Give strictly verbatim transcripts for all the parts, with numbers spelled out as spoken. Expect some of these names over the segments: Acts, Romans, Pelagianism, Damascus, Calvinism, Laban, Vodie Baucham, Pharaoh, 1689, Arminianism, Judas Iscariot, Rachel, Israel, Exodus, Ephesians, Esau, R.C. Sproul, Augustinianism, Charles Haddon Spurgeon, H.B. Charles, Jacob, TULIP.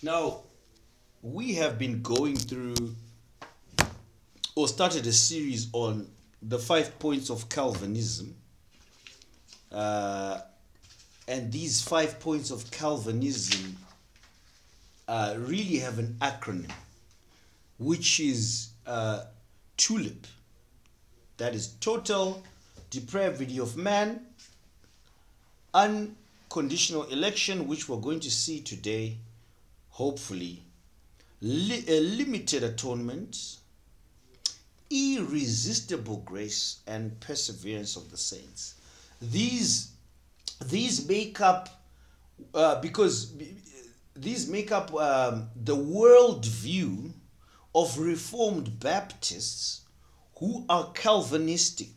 Now, we have been going through or started a series on the five points of Calvinism. Uh, and these five points of Calvinism uh, really have an acronym, which is uh, TULIP. That is total depravity of man, unconditional election, which we're going to see today, hopefully, li- a limited atonement, irresistible grace, and perseverance of the saints. These these make up uh, because these make up um, the worldview of Reformed Baptists who are Calvinistic.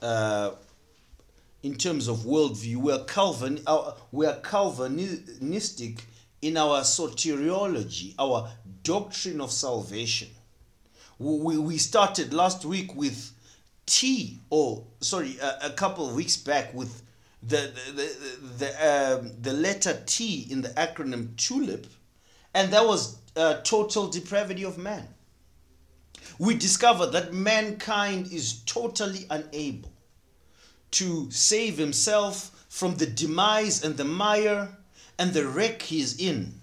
Uh, in terms of worldview, we are Calvin, our, we are Calvinistic in our soteriology, our doctrine of salvation. We we started last week with T, or sorry, a, a couple of weeks back with the the the the, um, the letter T in the acronym TULIP, and that was uh, total depravity of man. We discovered that mankind is totally unable to save himself from the demise and the mire and the wreck he is in,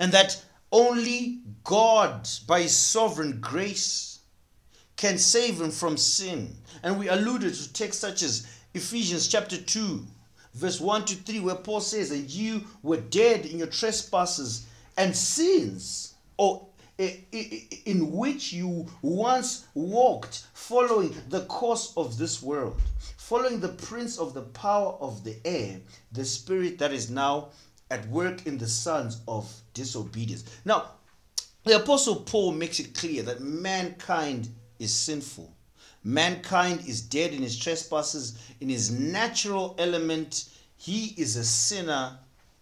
and that only God, by His sovereign grace, can save him from sin. And we alluded to texts such as Ephesians chapter two, verse one to three, where Paul says, "And you were dead in your trespasses and sins, or in which you once walked, following the course of this world, following the prince of the power of the air, the spirit that is now at work in the sons of disobedience." Now, the Apostle Paul makes it clear that mankind is sinful. Mankind is dead in his trespasses, in his natural element. He is a sinner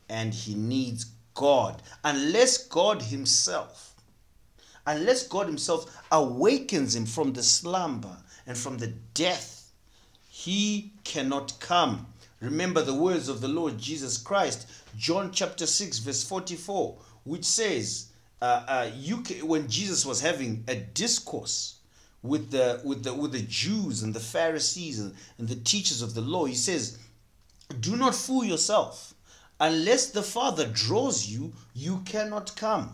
and he needs God. Unless God himself Unless God himself awakens him from the slumber and from the death, he cannot come. Remember the words of the Lord Jesus Christ, John chapter six, verse forty-four, which says, uh, uh, you can, when Jesus was having a discourse with the with the, with the Jews and the Pharisees and, and the teachers of the law, he says, "Do not fool yourself. Unless the Father draws you, you cannot come.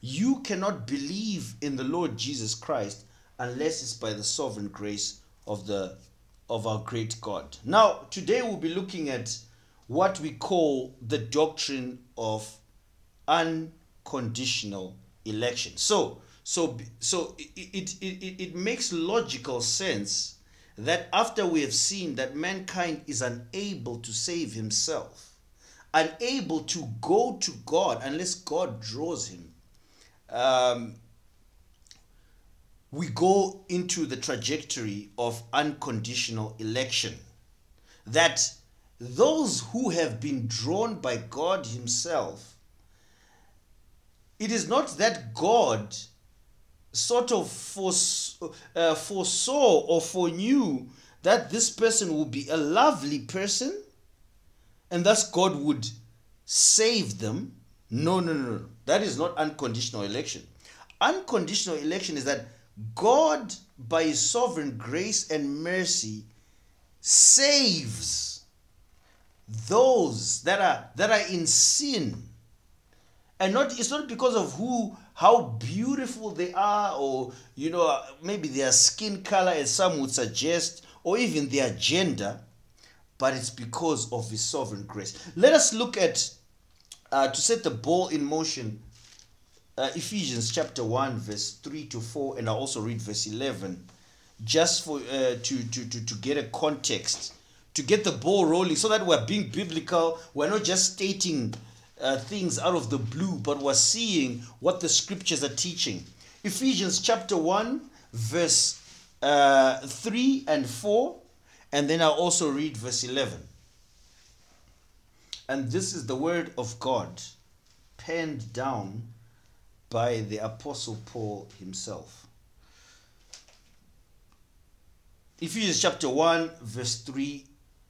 You cannot believe in the Lord Jesus Christ unless it's by the sovereign grace of the of our great God." Now, today we'll be looking at what we call the doctrine of unconditional election. So, so, so it it, it, it makes logical sense that after we have seen that mankind is unable to save himself, unable to go to God unless God draws him, Um, we go into the trajectory of unconditional election. That those who have been drawn by God himself, it is not that God sort of foresaw, uh, foresaw or foreknew that this person will be a lovely person and thus God would save them. No, no, no, no. That is not unconditional election. Unconditional election is that God, by His sovereign grace and mercy, saves those that are that are in sin, and not it's not because of who, how beautiful they are, or you know maybe their skin color, as some would suggest, or even their gender, but it's because of His sovereign grace. Let us look at. Uh, to set the ball in motion, uh, Ephesians chapter one, verse three to four, and I also read verse eleven, just for uh, to, to, to, to get a context, to get the ball rolling, so that we're being biblical, we're not just stating uh, things out of the blue, but we're seeing what the scriptures are teaching. Ephesians chapter one, verse uh, three and four, and then I also read verse eleven. And this is the word of God, penned down by the Apostle Paul himself. Ephesians chapter one, verse three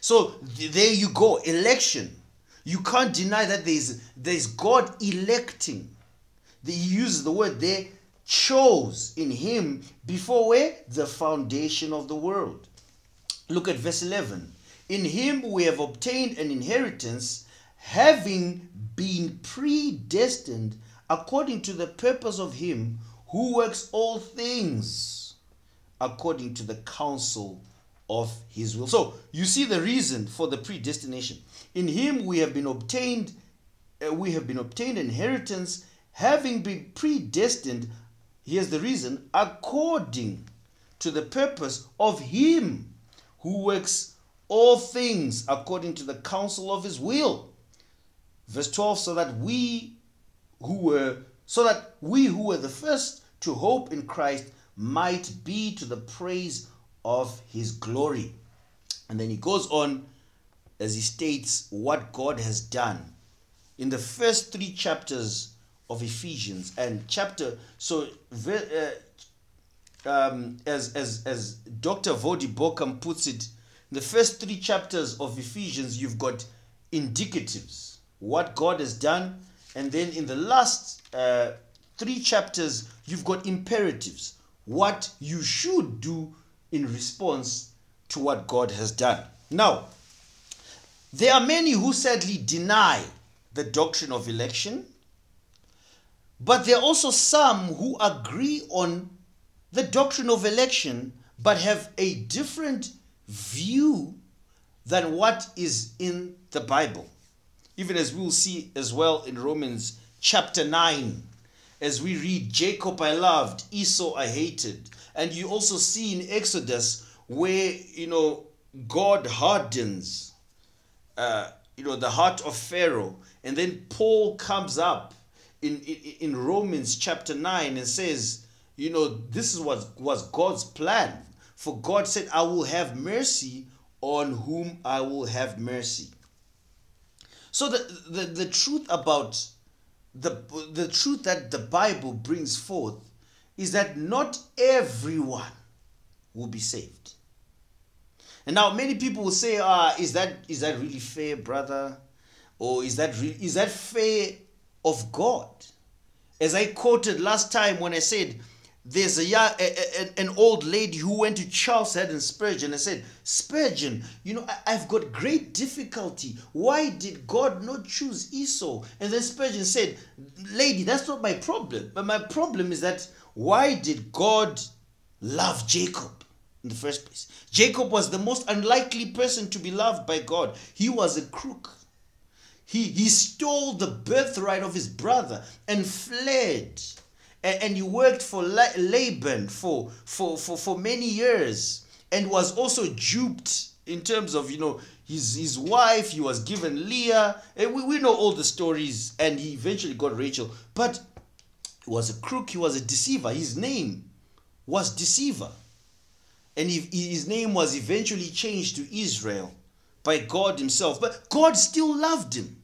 So there you go, election. You can't deny that there's, there's God electing. He uses the word there, chose in him before where? The foundation of the world. Look at verse eleven. In him we have obtained an inheritance, having been predestined according to the purpose of him who works all things according to the counsel of his will. So you see the reason for the predestination. In him we have been obtained, uh, we have been obtained inheritance, having been predestined. Here's the reason, according to the purpose of him who works all things according to the counsel of his will. Verse twelve, so that we who were so that we who were the first to hope in Christ might be to the praise of his glory. And then he goes on as he states what God has done in the first three chapters of Ephesians and chapter. So uh, um, as as as Doctor Vodie Baucham puts it, in the first three chapters of Ephesians, you've got indicatives, what God has done, and then in the last uh, three chapters, you've got imperatives, what you should do in response to what God has done. Now, there are many who sadly deny the doctrine of election, but there are also some who agree on the doctrine of election, but have a different view than what is in the Bible. Even as we will see as well in Romans chapter nine, as we read, Jacob I loved, Esau I hated. And you also see in Exodus where, you know, God hardens, uh, you know, the heart of Pharaoh. And then Paul comes up in, in, in Romans chapter nine and says, you know, this is what was God's plan. For God said, I will have mercy on whom I will have mercy. So the, the, the truth about the the truth that the Bible brings forth is that not everyone will be saved. And now many people will say, ah, is that is that really fair, brother? Or is that re- is that fair of God? As I quoted last time when I said, there's a, young, a, a an old lady who went to Charles Haddon Spurgeon and said, Spurgeon, you know, I, I've got great difficulty. Why did God not choose Esau? And then Spurgeon said, lady, that's not my problem. But my problem is that why did God love Jacob in the first place? Jacob was the most unlikely person to be loved by God. He was a crook. He, he stole the birthright of his brother and fled. And he worked for Laban for, for, for, for many years and was also duped in terms of, you know, his, his wife. He was given Leah. And we, we know all the stories. And he eventually got Rachel. But he was a crook. He was a deceiver. His name was Deceiver. And he, his name was eventually changed to Israel by God himself. But God still loved him.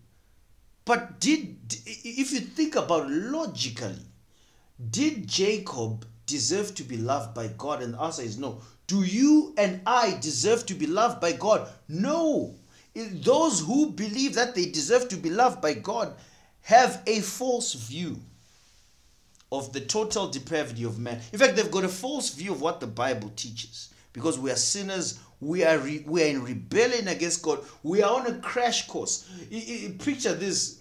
But did if you think about logically, did Jacob deserve to be loved by God? And the answer is no. Do you and I deserve to be loved by God? No. Those who believe that they deserve to be loved by God have a false view of the total depravity of man. In fact, they've got a false view of what the Bible teaches. Because we are sinners, we are re- we are in rebellion against God. We are on a crash course. I- I- picture this.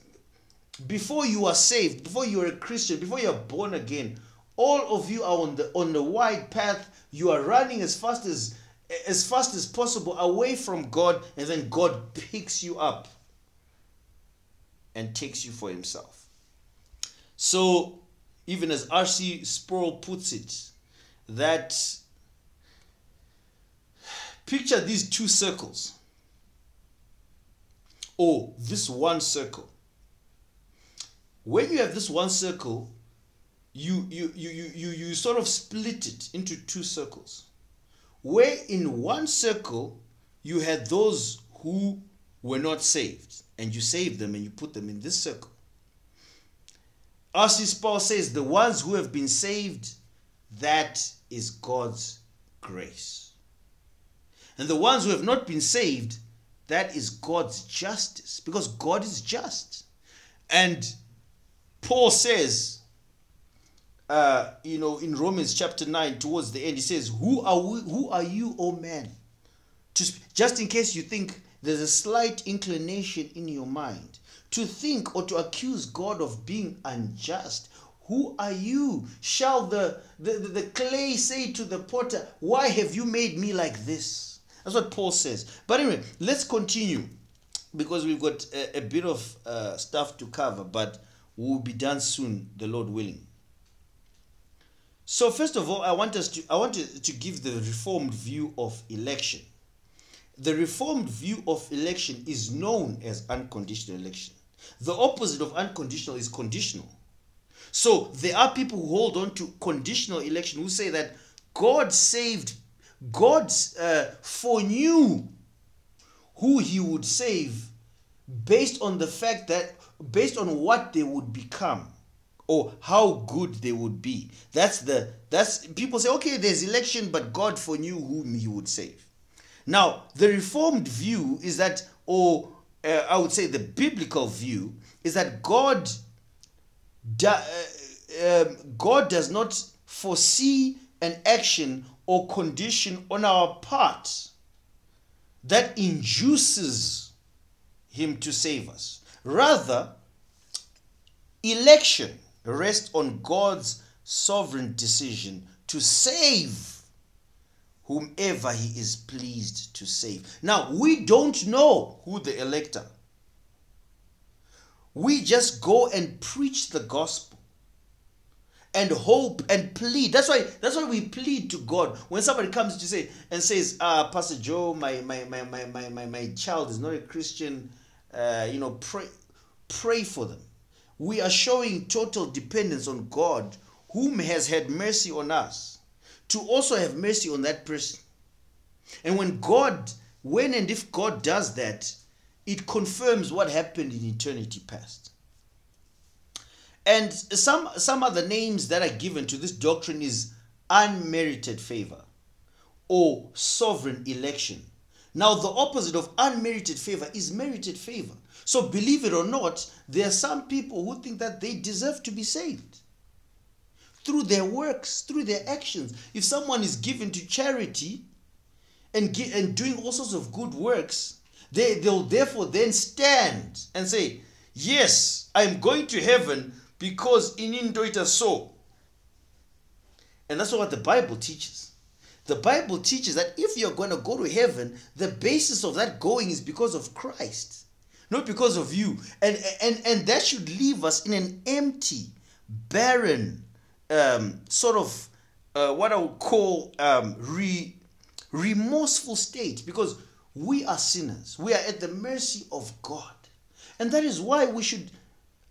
Before you are saved, before you are a Christian, before you are born again, all of you are on the on the wide path. You are running as fast as as fast as possible away from God, and then God picks you up and takes you for himself. So, even as R C Sproul puts it, that picture these two circles, or this one circle. when you have this one circle, you you you you you, you sort of split it into two circles, where in one circle you had those who were not saved, and you saved them and you put them in this circle. R C. Sproul says the ones who have been saved, that is God's grace. And the ones who have not been saved, that is God's justice, because God is just. And Paul says, uh, you know, in Romans chapter nine, towards the end, he says, who are we, who are you, O man? To sp- just in case you think there's a slight inclination in your mind to think or to accuse God of being unjust, who are you? Shall the, the, the clay say to the potter, why have you made me like this? That's what Paul says. But anyway, let's continue, because we've got a, a bit of uh, stuff to cover, but we'll be done soon, the Lord willing. So first of all, I want us to I want to, to give the Reformed view of election. The Reformed view of election is known as unconditional election. The opposite of unconditional is conditional. So there are people who hold on to conditional election, who say that God saved, God uh, foreknew who he would save based on the fact that, based on what they would become or how good they would be. That's the, that's, people say, okay, there's election, but God foreknew whom he would save. Now, the Reformed view is that, or uh, I would say the biblical view, is that God, da, uh, um, God does not foresee an action or condition on our part that induces him to save us. Rather, election rests on God's sovereign decision to save whomever he is pleased to save. Now, we don't know who the elect are. We just go and preach the gospel and hope and plead. That's why that's why we plead to God. When somebody comes to say and says, ah, Pastor Joe, my my my my my my, my child is not a Christian, uh, you know, pray pray for them. We are showing total dependence on God, whom has had mercy on us, to also have mercy on that person. And when God, when and if God does that, it confirms what happened in eternity past. And some, some other names that are given to this doctrine is unmerited favor or sovereign election. Now, the opposite of unmerited favor is merited favor. So believe it or not, there are some people who think that they deserve to be saved through their works, through their actions. If someone is given to charity and gi- and doing all sorts of good works, they, they'll therefore then stand and say, yes, I'm going to heaven because in indoita so. And that's not what the Bible teaches. The Bible teaches that if you're going to go to heaven, the basis of that going is because of Christ, not because of you. And, and, and that should leave us in an empty, barren, Um, sort of uh, what I would call um, re- remorseful state, because we are sinners. We are at the mercy of God. And that is why we should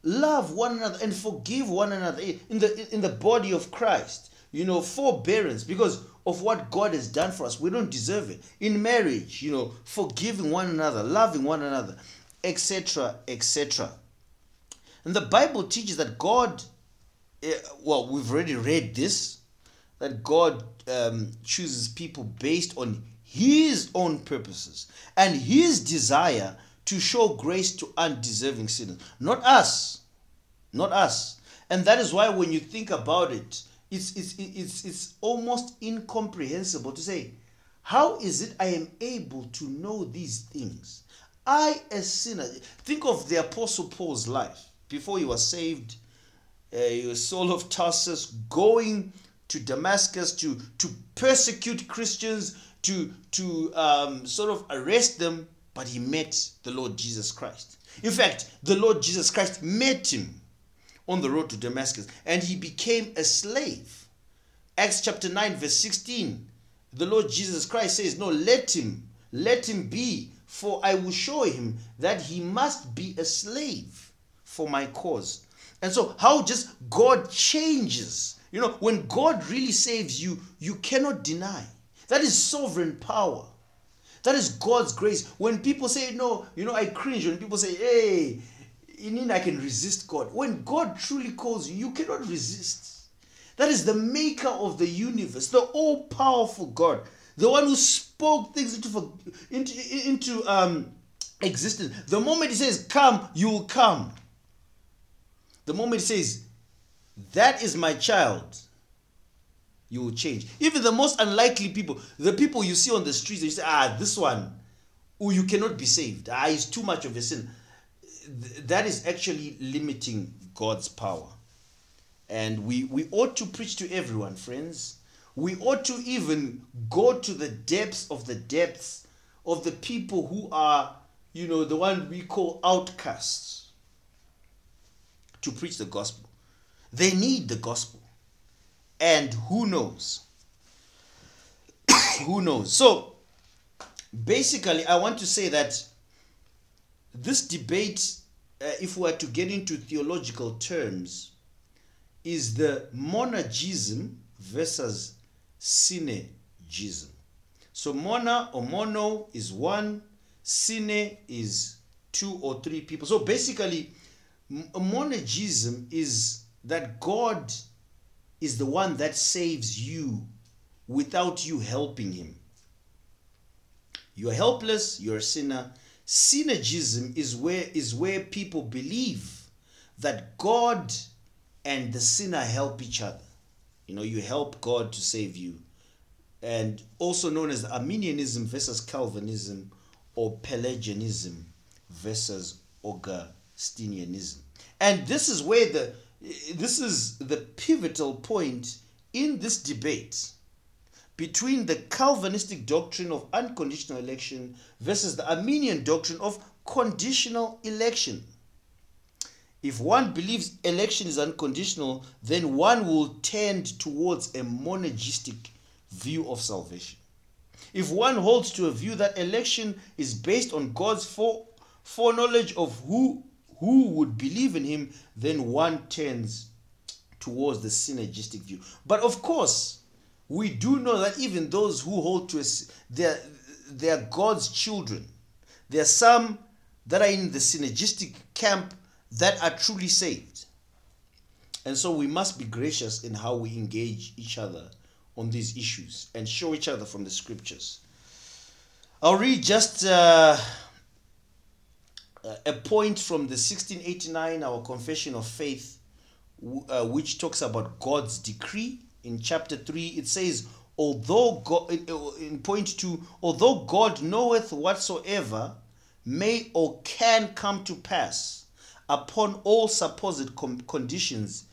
love one another and forgive one another in the in the body of Christ. You know, forbearance, because of what God has done for us. We don't deserve it. In marriage, you know, forgiving one another, loving one another, et cetera, et cetera. And the Bible teaches that God, well, we've already read this, that God um, chooses people based on his own purposes and his desire to show grace to undeserving sinners. Not us. Not us. And that is why when you think about it, it's, it's, it's, it's almost incomprehensible to say, how is it I am able to know these things? I, a sinner, think of the Apostle Paul's life before he was saved. Uh, Saul of Tarsus, going to Damascus to, to persecute Christians, to, to um, sort of arrest them, but he met the Lord Jesus Christ. In fact, the Lord Jesus Christ met him on the road to Damascus, and he became a slave. Acts chapter nine, verse sixteen, the Lord Jesus Christ says, no, let him, let him be, for I will show him that he must be a slave for my cause. And so how just God changes. You know, when God really saves you, you cannot deny. That is sovereign power. That is God's grace. When people say, no, you know, I cringe when people say, hey, in I can resist God. When God truly calls you, you cannot resist. That is the maker of the universe, the all-powerful God, the one who spoke things into, into, into um, existence. The moment he says, come, you will come. The moment he says, that is my child, you will change. Even the most unlikely people, the people you see on the streets, and you say, ah, this one, oh, you cannot be saved. Ah, it's too much of a sin. Th- that is actually limiting God's power. And we, we ought to preach to everyone, friends. We ought to even go to the depths of the depths of the people who are, you know, the one we call outcasts, to preach the gospel. They need the gospel. And who knows? Who knows? So, basically, I want to say that this debate, uh, if we are to get into theological terms, is the monergism versus synergism. So, moner or mono is one, syne is two or three people. So, basically, monergism is that God is the one that saves you without you helping him. You're helpless, you're a sinner. Synergism is where is where people believe that God and the sinner help each other. You know, you help God to save you. And also known as Arminianism versus Calvinism, or Pelagianism versus Augustinianism. And this is where the This is the pivotal point in this debate between the Calvinistic doctrine of unconditional election versus the Arminian doctrine of conditional election. If one believes election is unconditional, then one will tend towards a monergistic view of salvation. If one holds to a view that election is based on God's fore- foreknowledge of who who would believe in him, then one tends towards the synergistic view. But of course, we do know that even those who hold to us, they're, they're God's children. There are some that are in the synergistic camp that are truly saved. And so we must be gracious in how we engage each other on these issues and show each other from the scriptures. I'll read just Uh, a point from the sixteen eighty-nine, our Confession of Faith, uh, which talks about God's decree. In chapter three, it says, although God, in point two, although God knoweth whatsoever may or can come to pass upon all supposed com- conditions,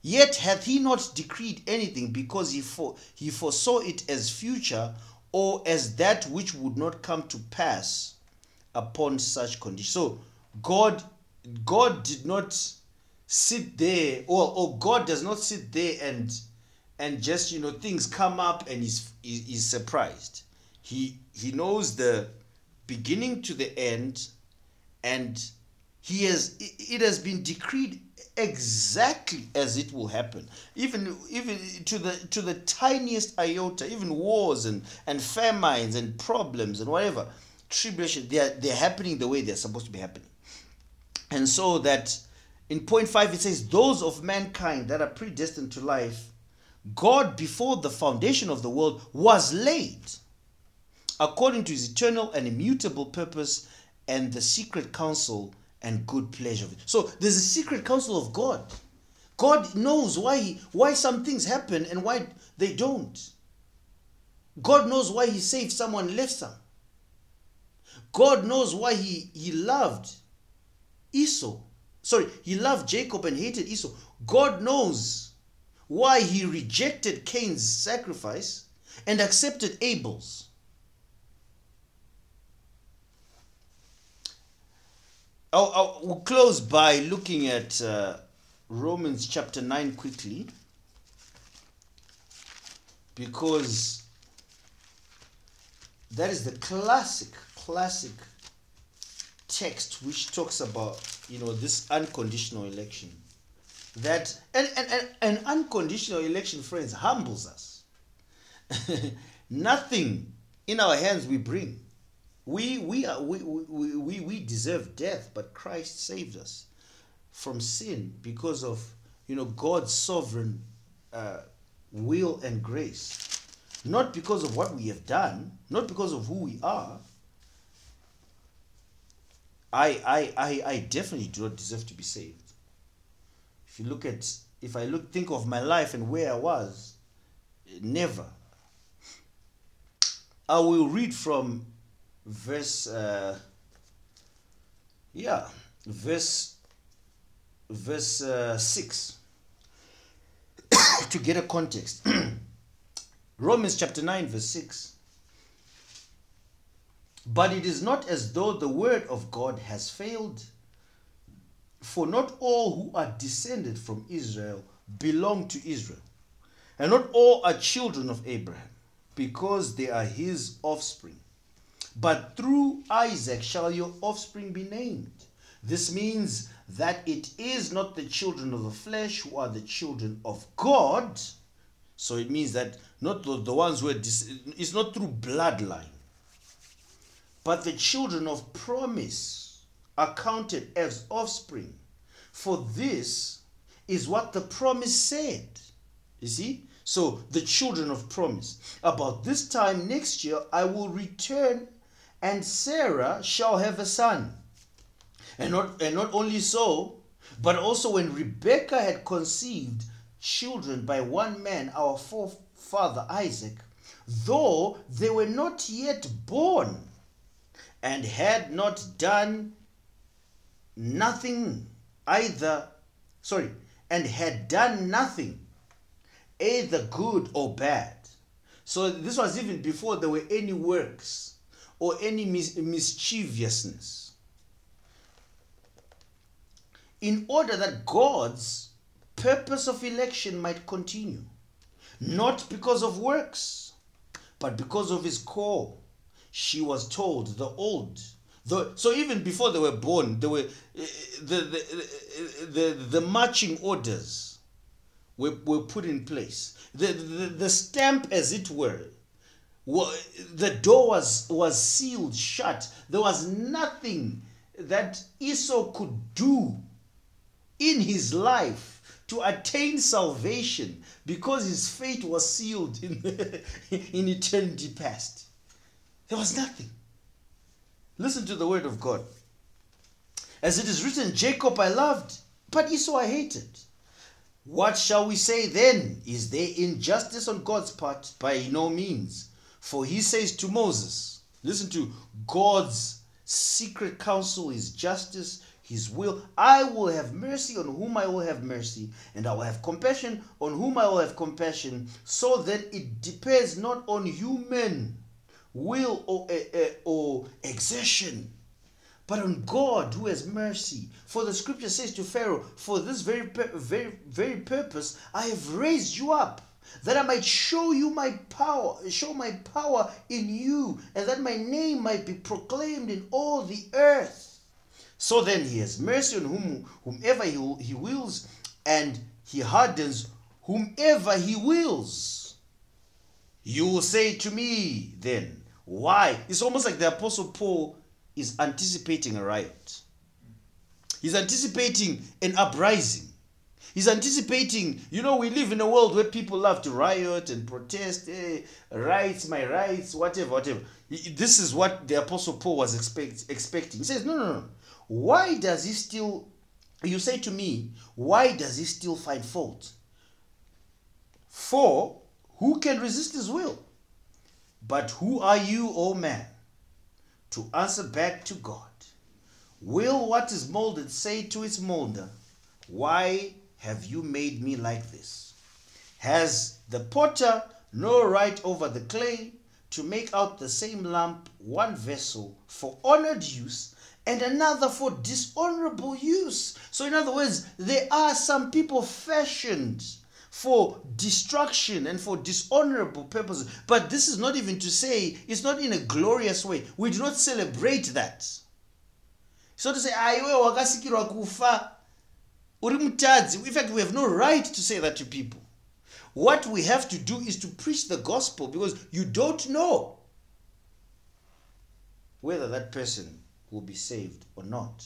yet hath he not decreed anything, because he for- he foresaw it as future, or as that which would not come to pass upon such conditions. So God, God did not sit there, or, or God does not sit there and and just, you know, things come up and he's he's surprised. He he knows the beginning to the end, and he has it has been decreed exactly as it will happen. Even even to the to the tiniest iota, even wars and and famines and problems and whatever. Tribulation, they are, they're happening the way they're supposed to be happening. And so that in point five, it says, those of mankind that are predestined to life, God before the foundation of the world was laid according to his eternal and immutable purpose and the secret counsel and good pleasure of it. So there's a secret counsel of God. God knows why he, why some things happen and why they don't. God knows why he saved someone and left some. God knows why he, he loved Esau. Sorry, he loved Jacob and hated Esau. God knows why he rejected Cain's sacrifice and accepted Abel's. I'll, I'll, we'll close by looking at uh, Romans chapter nine quickly, because that is the classic Classic text which talks about you know, this unconditional election. That and, and, and an unconditional election, friends, humbles us. Nothing in our hands we bring. We we are we we, we we deserve death, but Christ saved us from sin because of, you know, God's sovereign uh, will and grace, not because of what we have done, not because of who we are. I I I, I definitely do not deserve to be saved. If you look at, if I look, think of my life and where I was, never. I will read from verse, uh, yeah, verse, verse uh, six to get a context. Romans chapter nine, verse six. But it is not as though the word of God has failed. For not all who are descended from Israel belong to Israel, and not all are children of Abraham, because they are his offspring. But through Isaac shall your offspring be named. This means that it is not the children of the flesh who are the children of God. So it means that not the, the ones who are, it's not through bloodline, but the children of promise are counted as offspring, for this is what the promise said. You see, so the children of promise. About this time next year I will return, and Sarah shall have a son. And not and not only so, but also when Rebekah had conceived children by one man, our forefather Isaac, though they were not yet born, and had not done nothing either, sorry, and had done nothing, either good or bad. So this was even before there were any works or any mis- mischievousness. In order that God's purpose of election might continue, not because of works, but because of his call, she was told the old. So even before they were born, they were, the the the, the marching orders were, were put in place. The, the the stamp, as it were, the door was was sealed shut. There was nothing that Esau could do in his life to attain salvation, because his fate was sealed in in eternity past. There was nothing. Listen to the word of God. As it is written, Jacob I loved, but Esau I hated. What shall we say then? Is there injustice on God's part? By no means. For he says to Moses, listen to God's secret counsel, his justice, his will. I will have mercy on whom I will have mercy, and I will have compassion on whom I will have compassion, so that it depends not on human will or, uh, uh, or exertion, but on God who has mercy. For the scripture says to Pharaoh, for this very very very purpose I have raised you up, that I might show you my power, show my power in you, and that my name might be proclaimed in all the earth. So then he has mercy on whom, whomever he, he wills, and he hardens whomever he wills. You will say to me then, why? It's almost like the Apostle Paul is anticipating a riot. He's anticipating an uprising. He's anticipating, you know, we live in a world where people love to riot and protest, eh, rights, my rights, whatever, whatever. This is what the Apostle Paul was expect, expecting. He says, no, no, no. Why does he still, you say to me, why does he still find fault? For who can resist his will? But who are you, O man, to answer back to God? Will what is molded say to its molder, why have you made me like this? Has the potter no right over the clay to make out the same lump, one vessel for honored use and another for dishonorable use? So in other words, there are some people fashioned for destruction and for dishonorable purposes. But this is not even to say, it's not in a glorious way. We do not celebrate that. So to say, aiwe wakasikirwa kufa, uri mutadzi. In fact, we have no right to say that to people. What we have to do is to preach the gospel, because you don't know whether that person will be saved or not.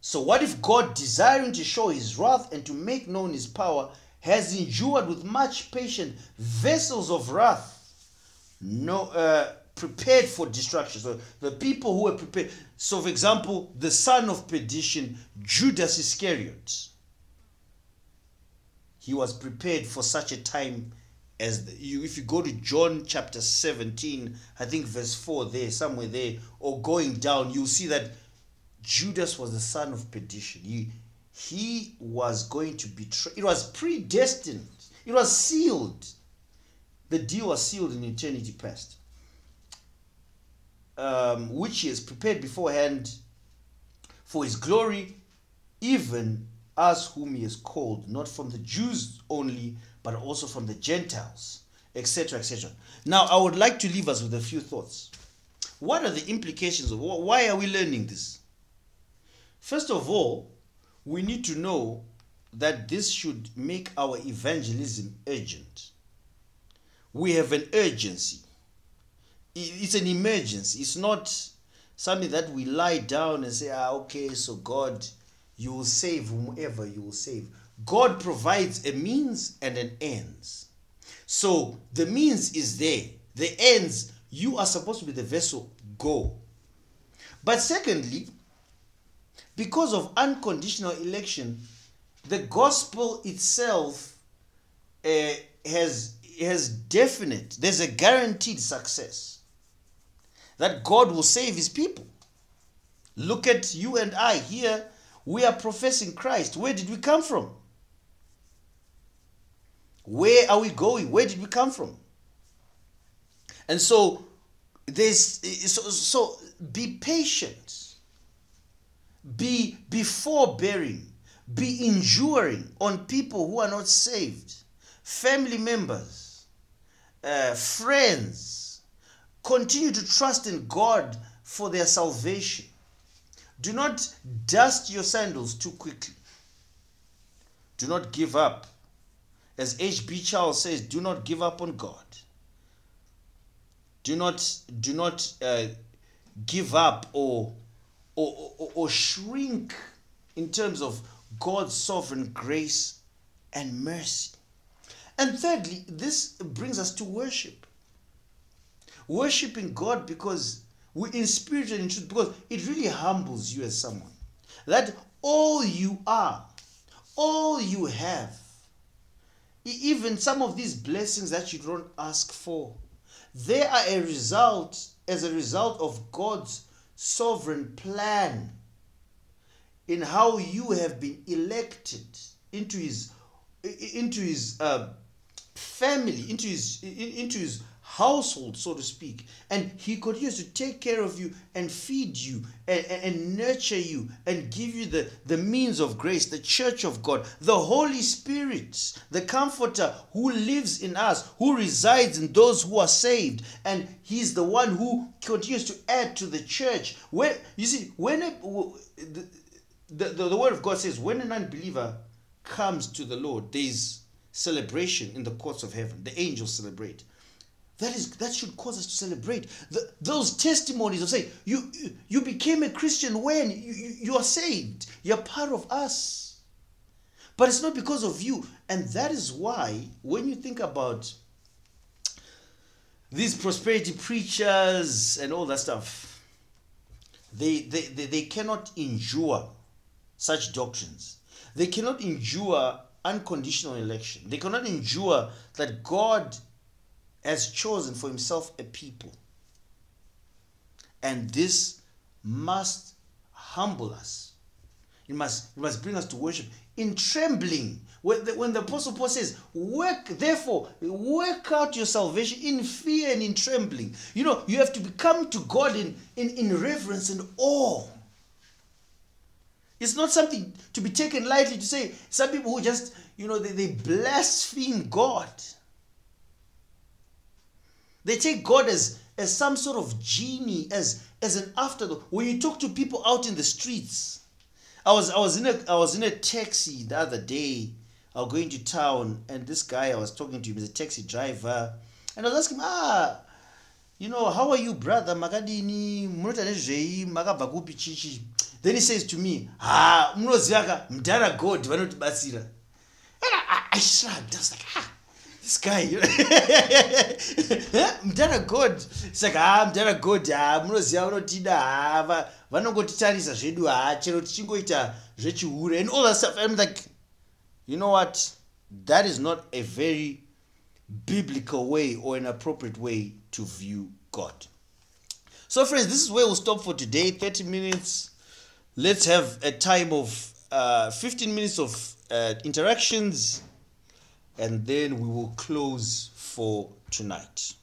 So what if God, desiring to show his wrath and to make known his power, has endured with much patience vessels of wrath, no, uh, prepared for destruction? So the people who were prepared. So, for example, the son of perdition, Judas Iscariot, he was prepared for such a time as the, you, if you go to John chapter seventeen, I think verse four there, somewhere there, or going down, you'll see that Judas was the son of perdition. He, he was going to betray. It was predestined. It was sealed. The deal was sealed in eternity past, um, which he has prepared beforehand for his glory, even us whom he has called, not from the Jews only, but also from the Gentiles, et cetera, et cetera. Now, I would like to leave us with a few thoughts. What are the implications of why are we learning this? First of all, we need to know that this should make our evangelism urgent. We have an urgency. It's an emergency. It's not something that we lie down and say, ah, okay, so God, you will save whomever you will save. God provides a means and an ends. So the means is there. The ends, you are supposed to be the vessel. Go. But secondly, because of unconditional election, the gospel itself uh, has, has definite, there's a guaranteed success that God will save his people. Look at you and I here. We are professing Christ. Where did we come from? Where are we going? Where did we come from? And so, this, so, so be patient. Be, be forbearing. Be enduring on people who are not saved. Family members. Uh, friends. Continue to trust in God for their salvation. Do not dust your sandals too quickly. Do not give up. As H B Charles says, do not give up on God. Do not, do not uh, give up or, or, or, or shrink in terms of God's sovereign grace and mercy. And thirdly, this brings us to worship. Worshipping God because we in spirit and in truth, because it really humbles you as someone. That all you are, all you have, even some of these blessings that you don't ask for, they are a result, as a result of God's sovereign plan in how you have been elected into His, into His uh, family, into His, into His household, so to speak, and He continues to take care of you and feed you and, and, and nurture you and give you the, the means of grace, the church of God, the Holy Spirit, the Comforter who lives in us, who resides in those who are saved, and He's the one who continues to add to the church. When you see, when a, the, the, the Word of God says, when an unbeliever comes to the Lord, there is celebration in the courts of heaven. The angels celebrate. That is, that should cause us to celebrate. The, those testimonies of saying, you, you became a Christian when you, you, you are saved. You're part of us. But it's not because of you. And that is why when you think about these prosperity preachers and all that stuff, they, they, they, they cannot endure such doctrines. They cannot endure unconditional election. They cannot endure that God has chosen for himself a people. And this must humble us. It must, it must bring us to worship in trembling. When the, when the Apostle Paul says, work, therefore, work out your salvation in fear and in trembling. You know, you have to come to God in, in, in reverence and awe. It's not something to be taken lightly to say. Some people who just, you know, they, they blaspheme God. They take God as, as some sort of genie, as as an afterthought. When you talk to people out in the streets, I was I was in a I was in a taxi the other day. I was going to town, and this guy I was talking to him is a taxi driver, and I was asking him, ah, you know, how are you, brother? Makadini, munotanezvei, makabakupi chichi. Then he says to me, ah, munoziyaka, mdara God, vanotibatsira. And I, I shrugged. I was like, ah, this guy, you know, mdara God. It's like, ah, mdara God, ah, munoziya vanotida, ah, vanogotitarisa zvedu, ah, chero tichingoita zvechihure, and all that stuff. I'm like, you know what? That is not a very biblical way or an appropriate way to view God. So friends, this is where we'll stop for today. thirty minutes. Let's have a time of uh, fifteen minutes of uh, interactions, and then we will close for tonight.